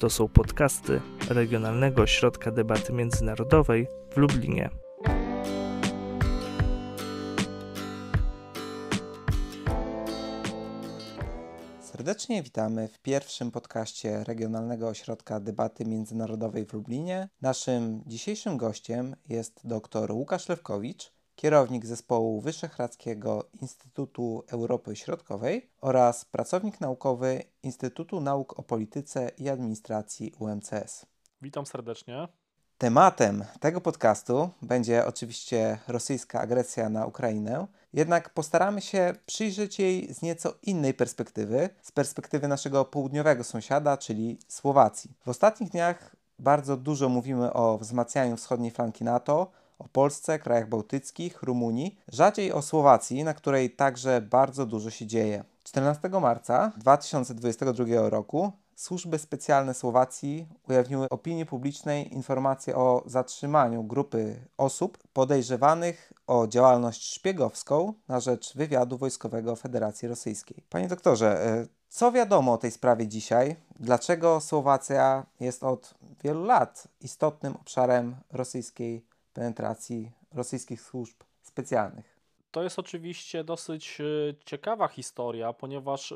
To są podcasty Regionalnego Ośrodka Debaty Międzynarodowej w Lublinie. Serdecznie witamy w pierwszym podcaście Regionalnego Ośrodka Debaty Międzynarodowej w Lublinie. Naszym dzisiejszym gościem jest dr Łukasz Lewkowicz, kierownik zespołu Wyszehradzkiego Instytutu Europy Środkowej oraz pracownik naukowy Instytutu Nauk o Polityce i Administracji UMCS. Witam serdecznie. Tematem tego podcastu będzie oczywiście rosyjska agresja na Ukrainę, jednak postaramy się przyjrzeć jej z nieco innej perspektywy, z perspektywy naszego południowego sąsiada, czyli Słowacji. W ostatnich dniach bardzo dużo mówimy o wzmacnianiu wschodniej flanki NATO, o Polsce, krajach bałtyckich, Rumunii, rzadziej o Słowacji, na której także bardzo dużo się dzieje. 14 marca 2022 roku służby specjalne Słowacji ujawniły opinii publicznej informację o zatrzymaniu grupy osób podejrzewanych o działalność szpiegowską na rzecz wywiadu wojskowego Federacji Rosyjskiej. Panie doktorze, co wiadomo o tej sprawie dzisiaj? Dlaczego Słowacja jest od wielu lat istotnym obszarem rosyjskiej penetracji, rosyjskich służb specjalnych? To jest oczywiście dosyć ciekawa historia, ponieważ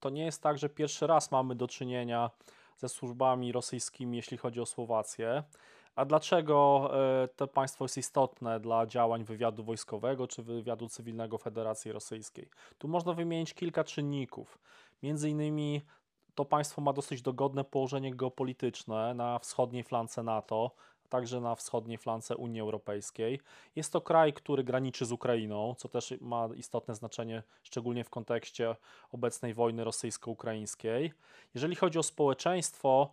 to nie jest tak, że pierwszy raz mamy do czynienia ze służbami rosyjskimi, jeśli chodzi o Słowację. A dlaczego to państwo jest istotne dla działań wywiadu wojskowego czy wywiadu cywilnego Federacji Rosyjskiej? Tu można wymienić kilka czynników. Między innymi to państwo ma dosyć dogodne położenie geopolityczne na wschodniej flance NATO, także na wschodniej flance Unii Europejskiej. Jest to kraj, który graniczy z Ukrainą, co też ma istotne znaczenie, szczególnie w kontekście obecnej wojny rosyjsko-ukraińskiej. Jeżeli chodzi o społeczeństwo,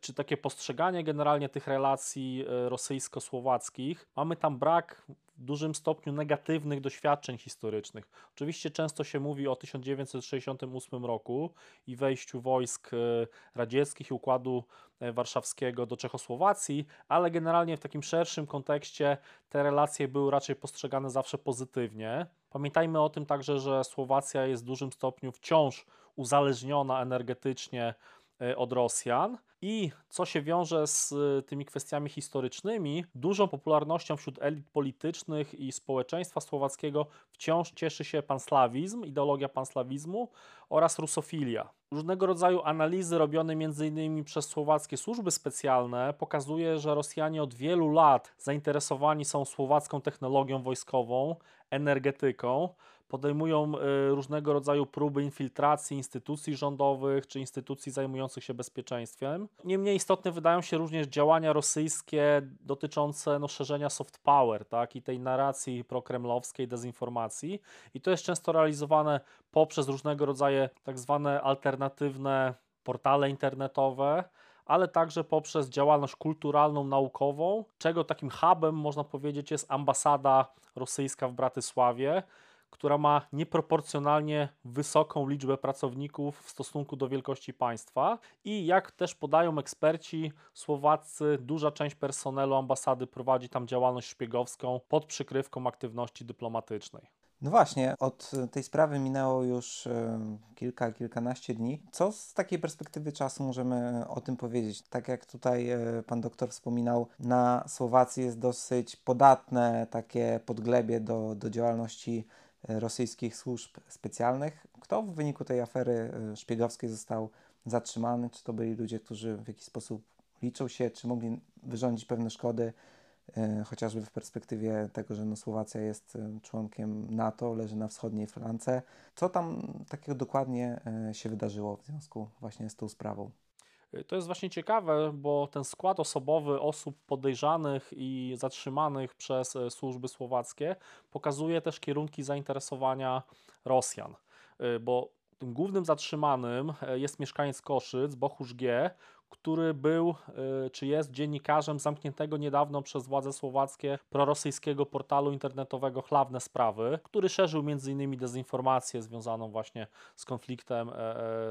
czy takie postrzeganie generalnie tych relacji rosyjsko-słowackich, mamy tam brak w dużym stopniu negatywnych doświadczeń historycznych. Oczywiście często się mówi o 1968 roku i wejściu wojsk radzieckich i Układu Warszawskiego do Czechosłowacji, ale generalnie w takim szerszym kontekście te relacje były raczej postrzegane zawsze pozytywnie. Pamiętajmy o tym także, że Słowacja jest w dużym stopniu wciąż uzależniona energetycznie od Rosjan i co się wiąże z tymi kwestiami historycznymi, dużą popularnością wśród elit politycznych i społeczeństwa słowackiego wciąż cieszy się panslawizm, ideologia panslawizmu oraz rusofilia. Różnego rodzaju analizy robione m.in. przez słowackie służby specjalne pokazuje, że Rosjanie od wielu lat zainteresowani są słowacką technologią wojskową, energetyką, podejmują różnego rodzaju próby infiltracji instytucji rządowych czy instytucji zajmujących się bezpieczeństwem. Niemniej istotne wydają się również działania rosyjskie dotyczące szerzenia soft power, tak, i tej narracji prokremlowskiej, dezinformacji. I to jest często realizowane poprzez różnego rodzaju tak zwane alternatywne portale internetowe, ale także poprzez działalność kulturalną, naukową, czego takim hubem, można powiedzieć, jest ambasada rosyjska w Bratysławie, która ma nieproporcjonalnie wysoką liczbę pracowników w stosunku do wielkości państwa i jak też podają eksperci słowaccy, duża część personelu ambasady prowadzi tam działalność szpiegowską pod przykrywką aktywności dyplomatycznej. No właśnie, od tej sprawy minęło już kilkanaście dni. Co z takiej perspektywy czasu możemy o tym powiedzieć? Tak jak tutaj pan doktor wspominał, na Słowacji jest dosyć podatne takie podglebie do działalności rosyjskich służb specjalnych. Kto w wyniku tej afery szpiegowskiej został zatrzymany? Czy to byli ludzie, którzy w jakiś sposób liczą się, czy mogli wyrządzić pewne szkody, chociażby w perspektywie tego, że Słowacja jest członkiem NATO, leży na wschodniej flance. Co tam takiego dokładnie się wydarzyło w związku właśnie z tą sprawą? To jest właśnie ciekawe, bo ten skład osobowy osób podejrzanych i zatrzymanych przez służby słowackie pokazuje też kierunki zainteresowania Rosjan, bo tym głównym zatrzymanym jest mieszkaniec Koszyc, Bohusz G., który był czy jest dziennikarzem zamkniętego niedawno przez władze słowackie prorosyjskiego portalu internetowego Główne Správy, który szerzył m.in. dezinformację związaną właśnie z konfliktem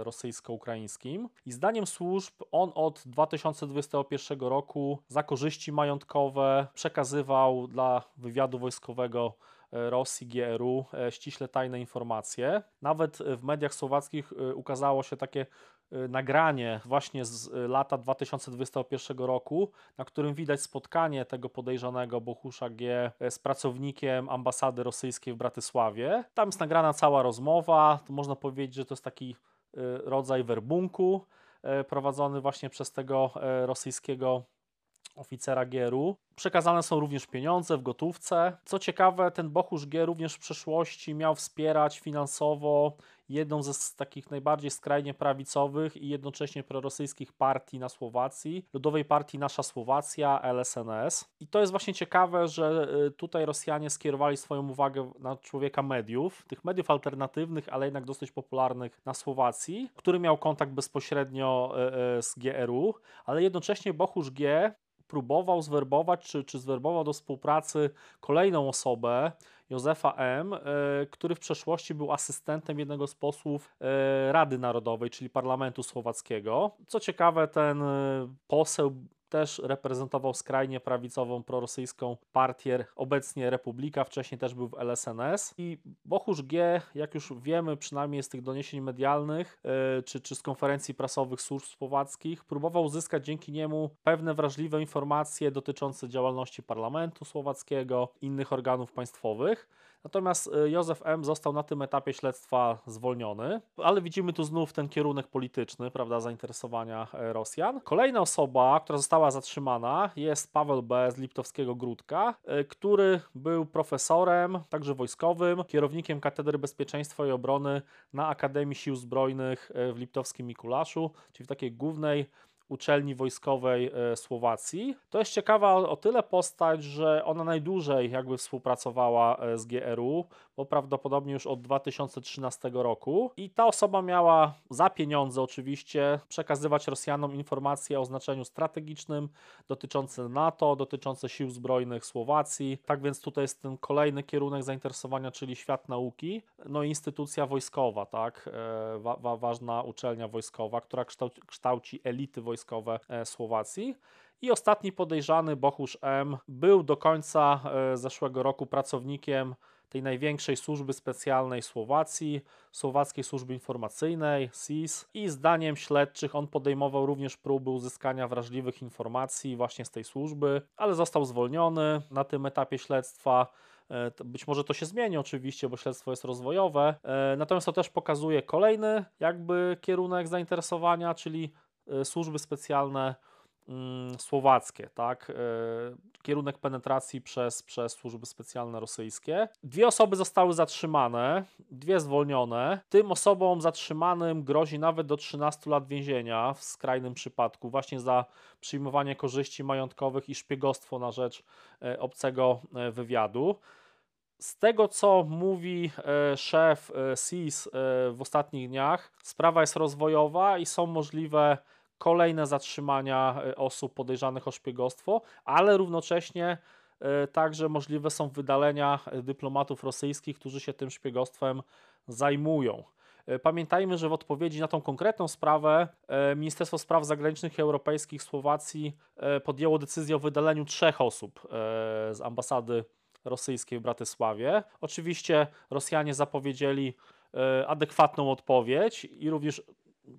rosyjsko-ukraińskim. I zdaniem służb on od 2021 roku za korzyści majątkowe przekazywał dla wywiadu wojskowego Rosji, GRU, ściśle tajne informacje. Nawet w mediach słowackich ukazało się takie nagranie właśnie z lata 2021 roku, na którym widać spotkanie tego podejrzanego Bohusza G. z pracownikiem ambasady rosyjskiej w Bratysławie. Tam jest nagrana cała rozmowa, to można powiedzieć, że to jest taki rodzaj werbunku prowadzony właśnie przez tego rosyjskiego oficera GRU. Przekazane są również pieniądze w gotówce. Co ciekawe, ten Bohusz G. również w przeszłości miał wspierać finansowo jedną z takich najbardziej skrajnie prawicowych i jednocześnie prorosyjskich partii na Słowacji, Ludowej Partii Nasza Słowacja, LSNS. I to jest właśnie ciekawe, że tutaj Rosjanie skierowali swoją uwagę na człowieka mediów, tych mediów alternatywnych, ale jednak dosyć popularnych na Słowacji, który miał kontakt bezpośrednio z GRU, ale jednocześnie Bohusz G. próbował zwerbować, czy zwerbował do współpracy kolejną osobę, Józefa M., który w przeszłości był asystentem jednego z posłów Rady Narodowej, czyli Parlamentu Słowackiego. Co ciekawe, ten poseł też reprezentował skrajnie prawicową, prorosyjską partię, obecnie Republika, wcześniej też był w LSNS. I Bohusz G., jak już wiemy, przynajmniej z tych doniesień medialnych, czy z konferencji prasowych służb słowackich, próbował uzyskać dzięki niemu pewne wrażliwe informacje dotyczące działalności parlamentu słowackiego, innych organów państwowych. Natomiast Józef M. został na tym etapie śledztwa zwolniony, ale widzimy tu znów ten kierunek polityczny, prawda, zainteresowania Rosjan. Kolejna osoba, która została zatrzymana, jest Paweł B. z Liptowskiego Gródka, który był profesorem, także wojskowym, kierownikiem Katedry Bezpieczeństwa i Obrony na Akademii Sił Zbrojnych w Liptowskim Mikułaszu, czyli w takiej głównej uczelni wojskowej Słowacji. To jest ciekawa o tyle postać, że ona najdłużej jakby współpracowała z GRU, bo prawdopodobnie już od 2013 roku. I ta osoba miała za pieniądze oczywiście przekazywać Rosjanom informacje o znaczeniu strategicznym dotyczące NATO, dotyczące sił zbrojnych Słowacji. Tak więc tutaj jest ten kolejny kierunek zainteresowania, czyli świat nauki, no i instytucja wojskowa, tak? Ważna uczelnia wojskowa, która kształci elity wojskowe Słowacji. I ostatni podejrzany, Bohusz M., był do końca zeszłego roku pracownikiem tej największej służby specjalnej Słowacji, Słowackiej Służby Informacyjnej, SIS, i zdaniem śledczych on podejmował również próby uzyskania wrażliwych informacji właśnie z tej służby, ale został zwolniony na tym etapie śledztwa. Być może to się zmieni oczywiście, bo śledztwo jest rozwojowe, natomiast to też pokazuje kolejny jakby kierunek zainteresowania, czyli służby specjalne słowackie, tak? Kierunek penetracji przez służby specjalne rosyjskie. Dwie osoby zostały zatrzymane, dwie zwolnione. Tym osobom zatrzymanym grozi nawet do 13 lat więzienia w skrajnym przypadku, właśnie za przyjmowanie korzyści majątkowych i szpiegostwo na rzecz obcego wywiadu. Z tego, co mówi szef SIS w ostatnich dniach, sprawa jest rozwojowa i są możliwe kolejne zatrzymania osób podejrzanych o szpiegostwo, ale równocześnie także możliwe są wydalenia dyplomatów rosyjskich, którzy się tym szpiegostwem zajmują. Pamiętajmy, że w odpowiedzi na tą konkretną sprawę Ministerstwo Spraw Zagranicznych i Europejskich Słowacji podjęło decyzję o wydaleniu 3 osób z ambasady rosyjskiej w Bratysławie. Oczywiście Rosjanie zapowiedzieli adekwatną odpowiedź i również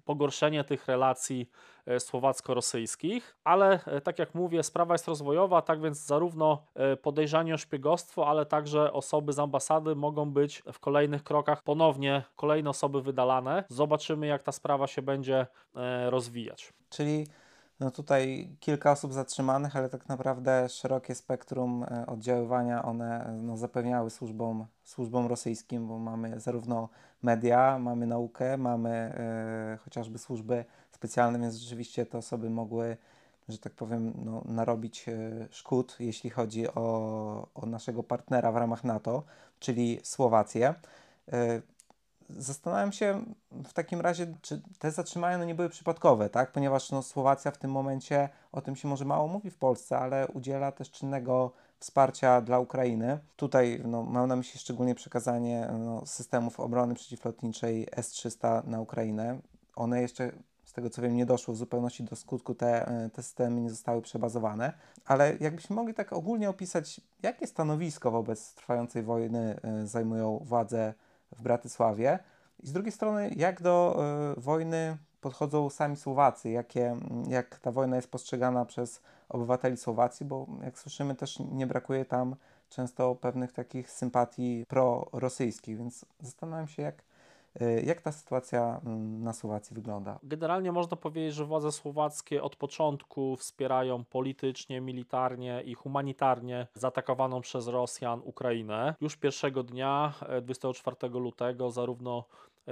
pogorszenie tych relacji słowacko-rosyjskich, ale tak jak mówię, sprawa jest rozwojowa, tak więc zarówno podejrzani o szpiegostwo, ale także osoby z ambasady mogą być w kolejnych krokach ponownie kolejne osoby wydalane. Zobaczymy, jak ta sprawa się będzie rozwijać. Czyli no tutaj kilka osób zatrzymanych, ale tak naprawdę szerokie spektrum oddziaływania one no, zapewniały służbom rosyjskim, bo mamy zarówno media, mamy naukę, mamy chociażby służby specjalne, więc rzeczywiście te osoby mogły, że tak powiem, no, narobić szkód, jeśli chodzi o naszego partnera w ramach NATO, czyli Słowację. Zastanawiam się w takim razie, czy te zatrzymania no, nie były przypadkowe, tak? Ponieważ no, Słowacja w tym momencie, o tym się może mało mówi w Polsce, ale udziela też czynnego wsparcia dla Ukrainy. Tutaj no, mam na myśli szczególnie przekazanie no, systemów obrony przeciwlotniczej S-300 na Ukrainę. One jeszcze, z tego co wiem, nie doszły w zupełności do skutku, te systemy nie zostały przebazowane. Ale jakbyśmy mogli tak ogólnie opisać, jakie stanowisko wobec trwającej wojny zajmują władze w Bratysławie i z drugiej strony jak do wojny podchodzą sami Słowacy, jak ta wojna jest postrzegana przez obywateli Słowacji, bo jak słyszymy, też nie brakuje tam często pewnych takich sympatii prorosyjskich, więc zastanawiam się, jak ta sytuacja na Słowacji wygląda. Generalnie można powiedzieć, że władze słowackie od początku wspierają politycznie, militarnie i humanitarnie zaatakowaną przez Rosjan Ukrainę. Już pierwszego dnia, 24 lutego, zarówno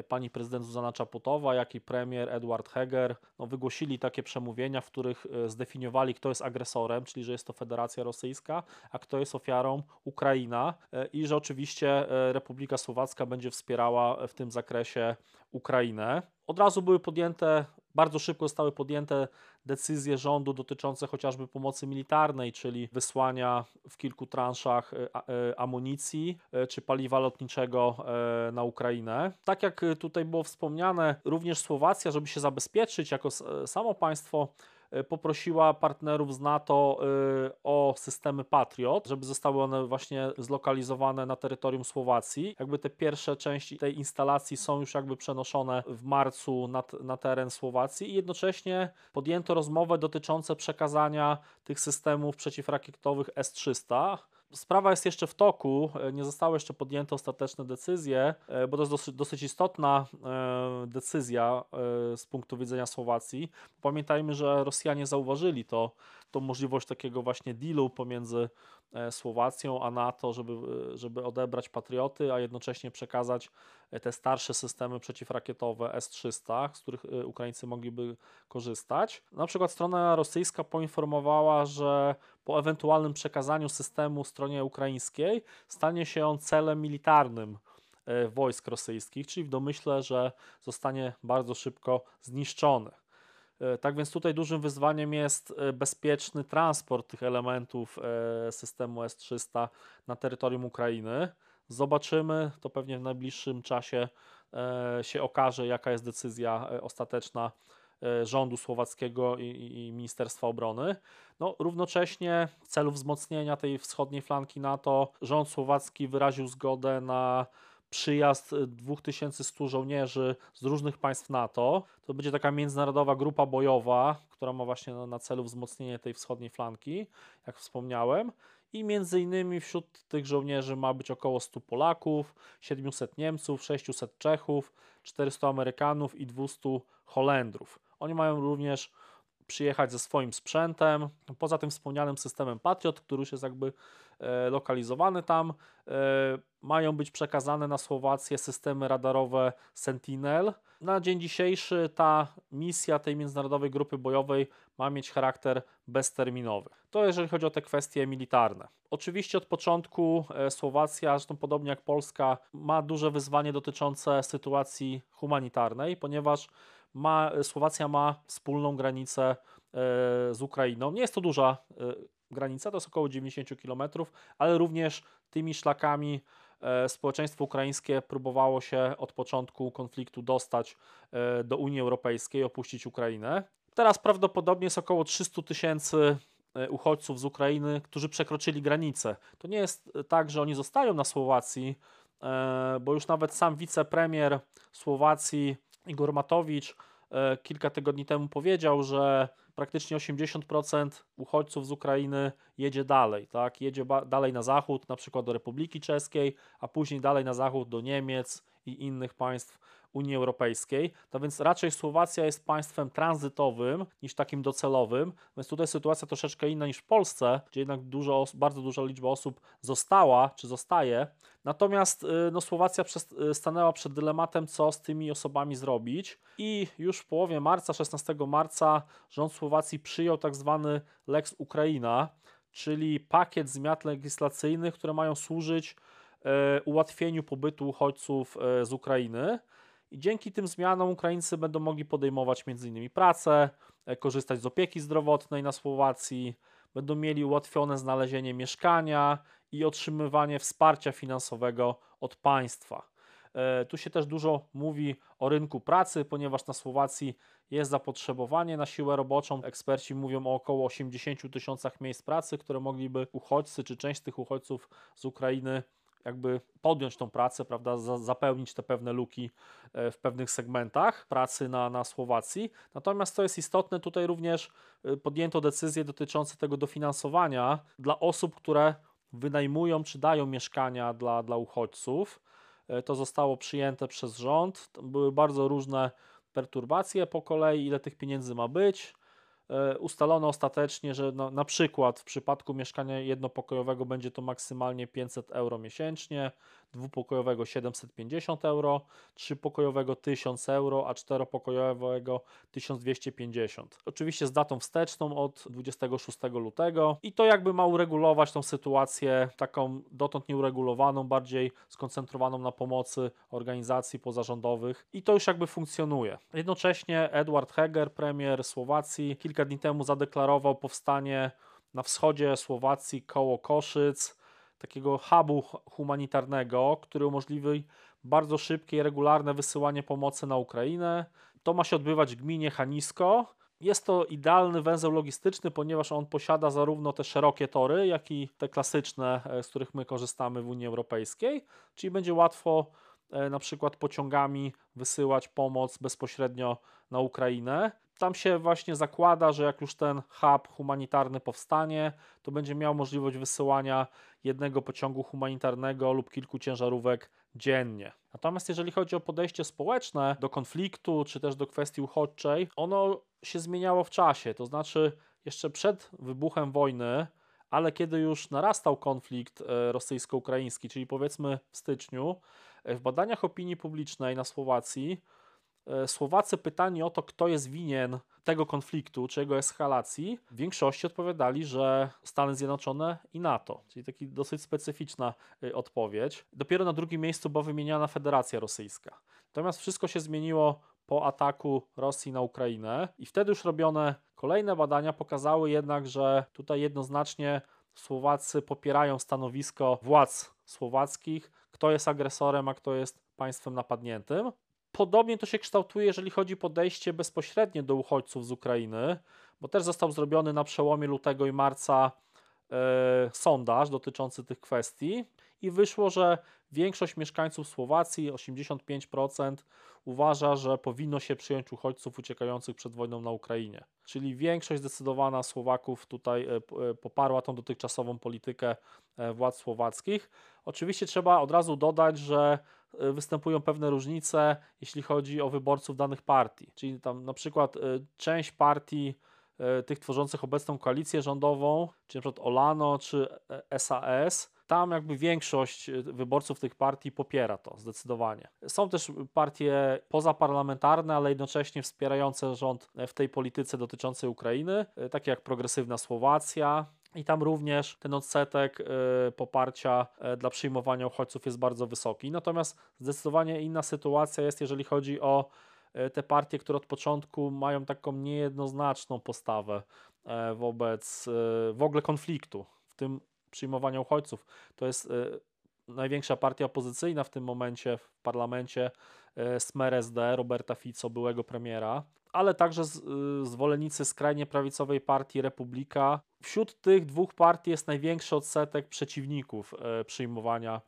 pani prezydent Zuzana Čaputová, jak i premier Edward Heger wygłosili takie przemówienia, w których zdefiniowali, kto jest agresorem, czyli że jest to Federacja Rosyjska, a kto jest ofiarą Ukraina i że oczywiście Republika Słowacka będzie wspierała w tym zakresie Ukrainę. Od razu były podjęte, bardzo szybko zostały podjęte decyzje rządu dotyczące chociażby pomocy militarnej, czyli wysłania w kilku transzach amunicji czy paliwa lotniczego na Ukrainę. Tak jak tutaj było wspomniane, również Słowacja, żeby się zabezpieczyć jako samo państwo, poprosiła partnerów z NATO o systemy Patriot, żeby zostały one właśnie zlokalizowane na terytorium Słowacji. Jakby te pierwsze części tej instalacji są już jakby przenoszone w marcu na teren Słowacji i jednocześnie podjęto rozmowę dotyczące przekazania tych systemów przeciwrakietowych S-300. Sprawa jest jeszcze w toku, nie zostały jeszcze podjęte ostateczne decyzje, bo to jest dosyć istotna decyzja z punktu widzenia Słowacji. Pamiętajmy, że Rosjanie zauważyli tą możliwość takiego właśnie dealu pomiędzy Słowacją a NATO, żeby odebrać Patrioty, a jednocześnie przekazać te starsze systemy przeciwrakietowe S-300, z których Ukraińcy mogliby korzystać. Na przykład strona rosyjska poinformowała, że po ewentualnym przekazaniu systemu stronie ukraińskiej stanie się on celem militarnym wojsk rosyjskich, czyli w domyśle, że zostanie bardzo szybko zniszczony. Tak więc tutaj dużym wyzwaniem jest bezpieczny transport tych elementów systemu S-300 na terytorium Ukrainy. Zobaczymy, to pewnie w najbliższym czasie się okaże, jaka jest decyzja ostateczna rządu słowackiego i Ministerstwa Obrony. Równocześnie w celu wzmocnienia tej wschodniej flanki NATO rząd słowacki wyraził zgodę na przyjazd 2100 żołnierzy z różnych państw NATO. To będzie taka międzynarodowa grupa bojowa, która ma właśnie na celu wzmocnienie tej wschodniej flanki, jak wspomniałem. I między innymi wśród tych żołnierzy ma być około 100 Polaków, 700 Niemców, 600 Czechów, 400 Amerykanów i 200 Holendrów. Oni mają również przyjechać ze swoim sprzętem, poza tym wspomnianym systemem Patriot, który już jest jakby lokalizowany tam. Mają być przekazane na Słowację systemy radarowe Sentinel. Na dzień dzisiejszy ta misja tej międzynarodowej grupy bojowej ma mieć charakter bezterminowy. To jeżeli chodzi o te kwestie militarne. Oczywiście od początku Słowacja, zresztą podobnie jak Polska, ma duże wyzwanie dotyczące sytuacji humanitarnej, ponieważ Słowacja ma wspólną granicę z Ukrainą. Nie jest to duża granica, to jest około 90 km, ale również tymi szlakami społeczeństwo ukraińskie próbowało się od początku konfliktu dostać do Unii Europejskiej, opuścić Ukrainę. Teraz prawdopodobnie jest około 300 000 uchodźców z Ukrainy, którzy przekroczyli granicę. To nie jest tak, że oni zostają na Słowacji, bo już nawet sam wicepremier Słowacji Igor Matowicz kilka tygodni temu powiedział, że praktycznie 80% uchodźców z Ukrainy jedzie dalej, tak? Jedzie dalej na zachód, na przykład do Republiki Czeskiej, a później dalej na zachód do Niemiec i innych państw Unii Europejskiej. Tak więc raczej Słowacja jest państwem tranzytowym niż takim docelowym, więc tutaj sytuacja troszeczkę inna niż w Polsce, gdzie jednak bardzo duża liczba osób została czy zostaje. Natomiast Słowacja stanęła przed dylematem, co z tymi osobami zrobić i już w połowie marca, 16 marca rząd Słowacji przyjął tak zwany Lex Ukraina, czyli pakiet zmian legislacyjnych, które mają służyć ułatwieniu pobytu uchodźców z Ukrainy. I dzięki tym zmianom Ukraińcy będą mogli podejmować m.in. pracę, korzystać z opieki zdrowotnej na Słowacji, będą mieli ułatwione znalezienie mieszkania i otrzymywanie wsparcia finansowego od państwa. Tu się też dużo mówi o rynku pracy, ponieważ na Słowacji jest zapotrzebowanie na siłę roboczą. Eksperci mówią o około 80 000 miejsc pracy, które mogliby uchodźcy czy część tych uchodźców z Ukrainy jakby podjąć tą pracę, prawda, zapełnić te pewne luki w pewnych segmentach pracy na Słowacji. Natomiast to jest istotne, tutaj również podjęto decyzje dotyczące tego dofinansowania dla osób, które wynajmują czy dają mieszkania dla uchodźców. To zostało przyjęte przez rząd. Były bardzo różne perturbacje po kolei, ile tych pieniędzy ma być. Ustalono ostatecznie, że na przykład w przypadku mieszkania jednopokojowego będzie to maksymalnie 500 euro miesięcznie, dwupokojowego 750 euro, trzypokojowego 1000 euro, a czteropokojowego 1250. Oczywiście z datą wsteczną od 26 lutego i to jakby ma uregulować tą sytuację taką dotąd nieuregulowaną, bardziej skoncentrowaną na pomocy organizacji pozarządowych i to już jakby funkcjonuje. Jednocześnie Edward Heger, premier Słowacji, kilka dni temu zadeklarował powstanie na wschodzie Słowacji koło Koszyc takiego hubu humanitarnego, który umożliwi bardzo szybkie i regularne wysyłanie pomocy na Ukrainę. To ma się odbywać w gminie Chanisko. Jest to idealny węzeł logistyczny, ponieważ on posiada zarówno te szerokie tory, jak i te klasyczne, z których my korzystamy w Unii Europejskiej, czyli będzie łatwo na przykład pociągami wysyłać pomoc bezpośrednio na Ukrainę. Tam się właśnie zakłada, że jak już ten hub humanitarny powstanie, to będzie miał możliwość wysyłania jednego pociągu humanitarnego lub kilku ciężarówek dziennie. Natomiast jeżeli chodzi o podejście społeczne do konfliktu czy też do kwestii uchodźczej, ono się zmieniało w czasie, to znaczy jeszcze przed wybuchem wojny, ale kiedy już narastał konflikt rosyjsko-ukraiński, czyli powiedzmy w styczniu, w badaniach opinii publicznej na Słowacji Słowacy pytani o to, kto jest winien tego konfliktu czy jego eskalacji, w większości odpowiadali, że Stany Zjednoczone i NATO. Czyli taka dosyć specyficzna odpowiedź. Dopiero na drugim miejscu była wymieniana Federacja Rosyjska. Natomiast wszystko się zmieniło po ataku Rosji na Ukrainę i wtedy już robione kolejne badania pokazały jednak, że tutaj jednoznacznie Słowacy popierają stanowisko władz słowackich, kto jest agresorem, a kto jest państwem napadniętym. Podobnie to się kształtuje, jeżeli chodzi o podejście bezpośrednie do uchodźców z Ukrainy, bo też został zrobiony na przełomie lutego i marca sondaż dotyczący tych kwestii i wyszło, że większość mieszkańców Słowacji, 85%, uważa, że powinno się przyjąć uchodźców uciekających przed wojną na Ukrainie. Czyli większość zdecydowana Słowaków tutaj poparła tą dotychczasową politykę władz słowackich. Oczywiście trzeba od razu dodać, że występują pewne różnice, jeśli chodzi o wyborców danych partii. Czyli tam na przykład część partii tych tworzących obecną koalicję rządową, czy na przykład Olano, czy SaS, tam jakby większość wyborców tych partii popiera to zdecydowanie. Są też partie pozaparlamentarne, ale jednocześnie wspierające rząd w tej polityce dotyczącej Ukrainy, takie jak Progresywna Słowacja. I tam również ten odsetek poparcia dla przyjmowania uchodźców jest bardzo wysoki. Natomiast zdecydowanie inna sytuacja jest, jeżeli chodzi o te partie, które od początku mają taką niejednoznaczną postawę wobec w ogóle konfliktu, w tym przyjmowania uchodźców. To jest największa partia opozycyjna w tym momencie w parlamencie, Smer-SD, Roberta Fico, byłego premiera, ale także zwolennicy skrajnie prawicowej partii Republika. Wśród tych dwóch partii jest największy odsetek przeciwników przyjmowania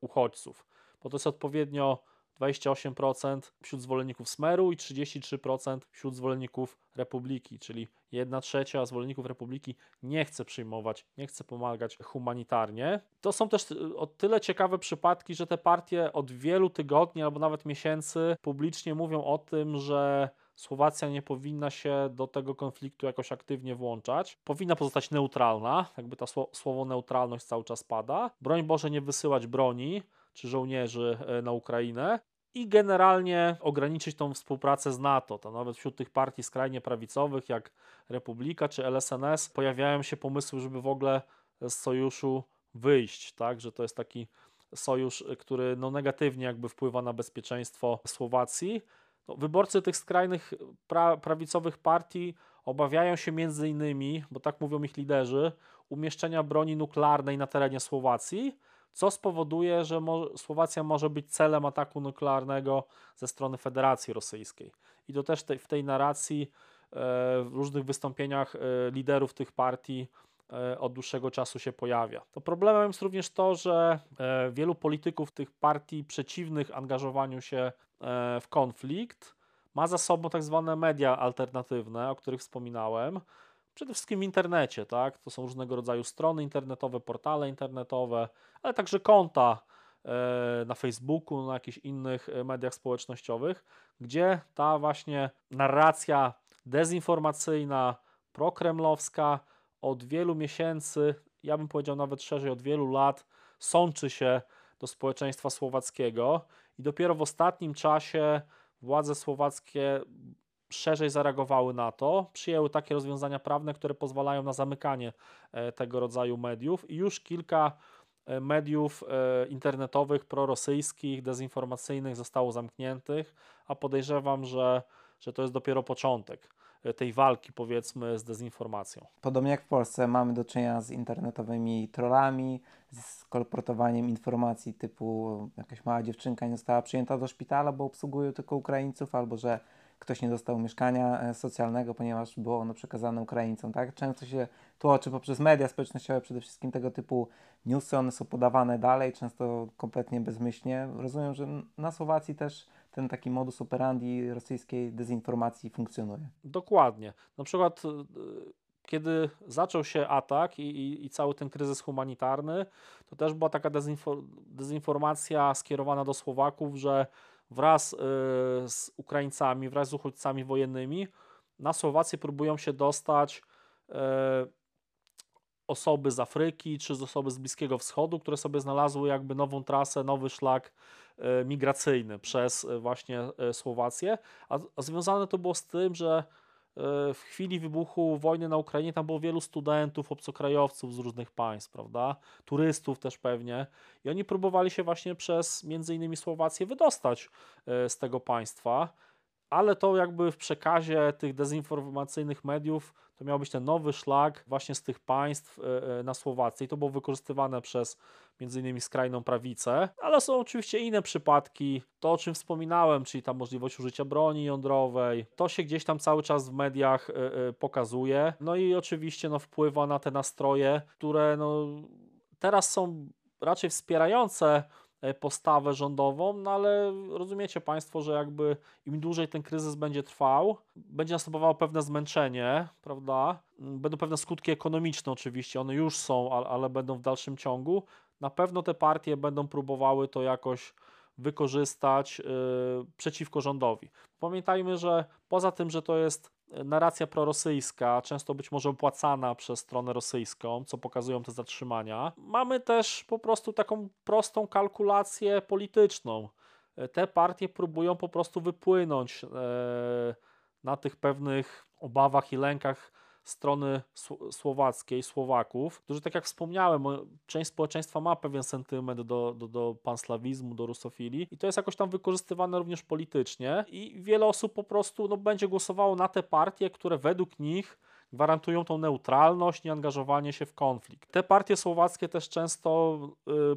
uchodźców, bo to jest odpowiednio 28% wśród zwolenników Smeru i 33% wśród zwolenników Republiki, czyli 1/3 zwolenników Republiki nie chce przyjmować, nie chce pomagać humanitarnie. To są też o tyle ciekawe przypadki, że te partie od wielu tygodni albo nawet miesięcy publicznie mówią o tym, że Słowacja nie powinna się do tego konfliktu jakoś aktywnie włączać. Powinna pozostać neutralna, jakby ta słowo neutralność cały czas pada. Broń Boże nie wysyłać broni czy żołnierzy na Ukrainę i generalnie ograniczyć tą współpracę z NATO. To nawet wśród tych partii skrajnie prawicowych jak Republika czy LSNS pojawiają się pomysły, żeby w ogóle z sojuszu wyjść, tak? Że to jest taki sojusz, który no, negatywnie jakby wpływa na bezpieczeństwo Słowacji. No, wyborcy tych skrajnych prawicowych partii obawiają się między innymi, bo tak mówią ich liderzy, umieszczenia broni nuklearnej na terenie Słowacji, co spowoduje, że Słowacja może być celem ataku nuklearnego ze strony Federacji Rosyjskiej. I to też w tej narracji, w różnych wystąpieniach liderów tych partii od dłuższego czasu się pojawia. To problemem jest również to, że wielu polityków tych partii przeciwnych angażowaniu się w konflikt ma za sobą tak zwane media alternatywne, o których wspominałem, przede wszystkim w internecie, tak? To są różnego rodzaju strony internetowe, portale internetowe, ale także konta na Facebooku, na jakichś innych mediach społecznościowych, gdzie ta właśnie narracja dezinformacyjna, prokremlowska od wielu miesięcy, ja bym powiedział nawet szerzej, od wielu lat sączy się do społeczeństwa słowackiego i dopiero w ostatnim czasie władze słowackie szerzej zareagowały na to, przyjęły takie rozwiązania prawne, które pozwalają na zamykanie tego rodzaju mediów i już kilka mediów internetowych, prorosyjskich, dezinformacyjnych zostało zamkniętych, a podejrzewam, że to jest dopiero początek tej walki, powiedzmy, z dezinformacją. Podobnie jak w Polsce mamy do czynienia z internetowymi trollami, z kolportowaniem informacji typu jakaś mała dziewczynka nie została przyjęta do szpitala, bo obsługuje tylko Ukraińców, albo że ktoś nie dostał mieszkania socjalnego, ponieważ było ono przekazane Ukraińcom, tak? Często się tłoczy poprzez media społecznościowe, przede wszystkim tego typu newsy, one są podawane dalej, często kompletnie bezmyślnie. Rozumiem, że na Słowacji też ten taki modus operandi rosyjskiej dezinformacji funkcjonuje. Dokładnie. Na przykład kiedy zaczął się atak i cały ten kryzys humanitarny, to też była taka dezinformacja skierowana do Słowaków, że wraz z Ukraińcami, wraz z uchodźcami wojennymi na Słowację próbują się dostać osoby z Afryki czy osoby z Bliskiego Wschodu, które sobie znalazły jakby nową trasę, nowy szlak migracyjny przez właśnie Słowację. A związane to było z tym, że w chwili wybuchu wojny na Ukrainie tam było wielu studentów, obcokrajowców z różnych państw, prawda? Turystów też pewnie. I oni próbowali się właśnie przez między innymi Słowację wydostać z tego państwa, ale to jakby w przekazie tych dezinformacyjnych mediów to miał być ten nowy szlak właśnie z tych państw na Słowację i to było wykorzystywane przez między innymi skrajną prawicę, ale są oczywiście inne przypadki, to o czym wspominałem, czyli ta możliwość użycia broni jądrowej, to się gdzieś tam cały czas w mediach pokazuje, no i oczywiście no, wpływa na te nastroje, które no, teraz są raczej wspierające postawę rządową, no ale rozumiecie Państwo, że jakby im dłużej ten kryzys będzie trwał, będzie następowało pewne zmęczenie, prawda? Będą pewne skutki ekonomiczne oczywiście, one już są, ale będą w dalszym ciągu. Na pewno te partie będą próbowały to jakoś wykorzystać przeciwko rządowi. Pamiętajmy, że poza tym, że to jest narracja prorosyjska, często być może opłacana przez stronę rosyjską, co pokazują te zatrzymania. Mamy też po prostu taką prostą kalkulację polityczną. Te partie próbują po prostu wypłynąć na tych pewnych obawach i lękach strony słowackiej, Słowaków, którzy tak jak wspomniałem, część społeczeństwa ma pewien sentyment do panslawizmu, do rusofilii i to jest jakoś tam wykorzystywane również politycznie i wiele osób po prostu no, będzie głosowało na te partie, które według nich gwarantują tą neutralność, nieangażowanie się w konflikt. Te partie słowackie też często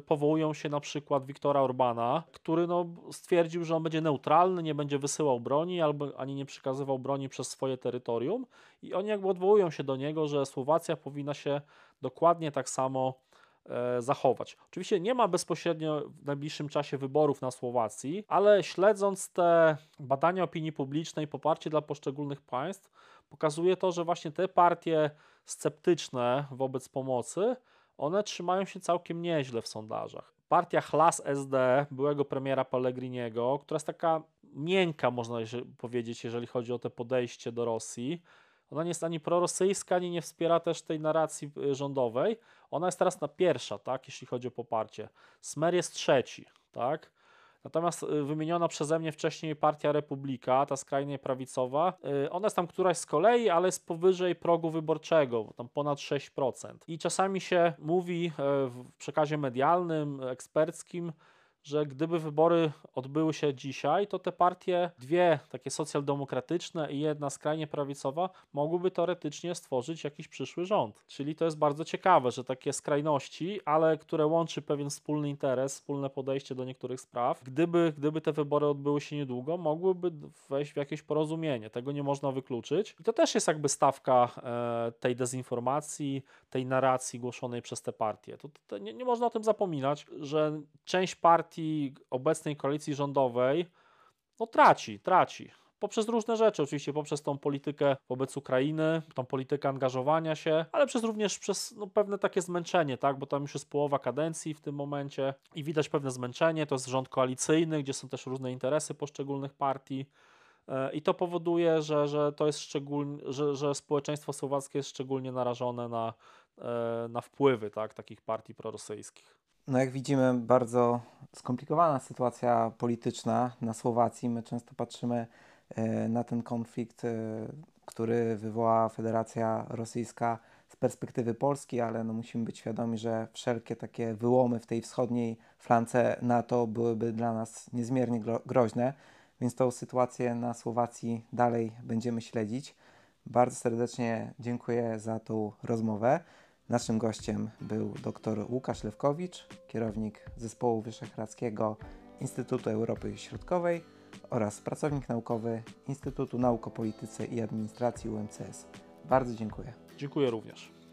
powołują się na przykład Wiktora Orbana, który no, stwierdził, że on będzie neutralny, nie będzie wysyłał broni albo ani nie przekazywał broni przez swoje terytorium i oni jakby odwołują się do niego, że Słowacja powinna się dokładnie tak samo zachować. Oczywiście nie ma bezpośrednio w najbliższym czasie wyborów na Słowacji, ale śledząc te badania opinii publicznej, poparcie dla poszczególnych państw, pokazuje to, że właśnie te partie sceptyczne wobec pomocy, one trzymają się całkiem nieźle w sondażach. Partia Hlas SD, byłego premiera Pellegriniego, która jest taka miękka, można powiedzieć, jeżeli chodzi o to podejście do Rosji, ona nie jest ani prorosyjska, ani nie wspiera też tej narracji rządowej. Ona jest teraz na pierwsza, tak, jeśli chodzi o poparcie. Smer jest trzeci, tak. Natomiast wymieniona przeze mnie wcześniej partia Republika, ta skrajnie prawicowa, ona jest tam któraś z kolei, ale jest powyżej progu wyborczego, tam ponad 6%. I czasami się mówi w przekazie medialnym, eksperckim, że gdyby wybory odbyły się dzisiaj, to te partie, dwie takie socjaldemokratyczne i jedna skrajnie prawicowa, mogłyby teoretycznie stworzyć jakiś przyszły rząd. Czyli to jest bardzo ciekawe, że takie skrajności, ale które łączy pewien wspólny interes, wspólne podejście do niektórych spraw, gdyby te wybory odbyły się niedługo, mogłyby wejść w jakieś porozumienie. Tego nie można wykluczyć. I to też jest jakby stawka tej dezinformacji, tej narracji głoszonej przez te partie. To nie można o tym zapominać, że część partii obecnej koalicji rządowej no traci. Poprzez różne rzeczy, oczywiście poprzez tą politykę wobec Ukrainy, tą politykę angażowania się, ale również przez pewne takie zmęczenie, tak, bo tam już jest połowa kadencji w tym momencie i widać pewne zmęczenie, to jest rząd koalicyjny, gdzie są też różne interesy poszczególnych partii i to powoduje, że społeczeństwo słowackie jest szczególnie narażone na wpływy, tak, takich partii prorosyjskich. No jak widzimy, bardzo skomplikowana sytuacja polityczna na Słowacji. My często patrzymy na ten konflikt, który wywołała Federacja Rosyjska z perspektywy Polski, ale no musimy być świadomi, że wszelkie takie wyłomy w tej wschodniej flance NATO byłyby dla nas niezmiernie groźne, więc tą sytuację na Słowacji dalej będziemy śledzić. Bardzo serdecznie dziękuję za tą rozmowę. Naszym gościem był dr Łukasz Lewkowicz, kierownik Zespołu Wyszehradzkiego Instytutu Europy Środkowej oraz pracownik naukowy Instytutu Nauk o Polityce i Administracji UMCS. Bardzo dziękuję. Dziękuję również.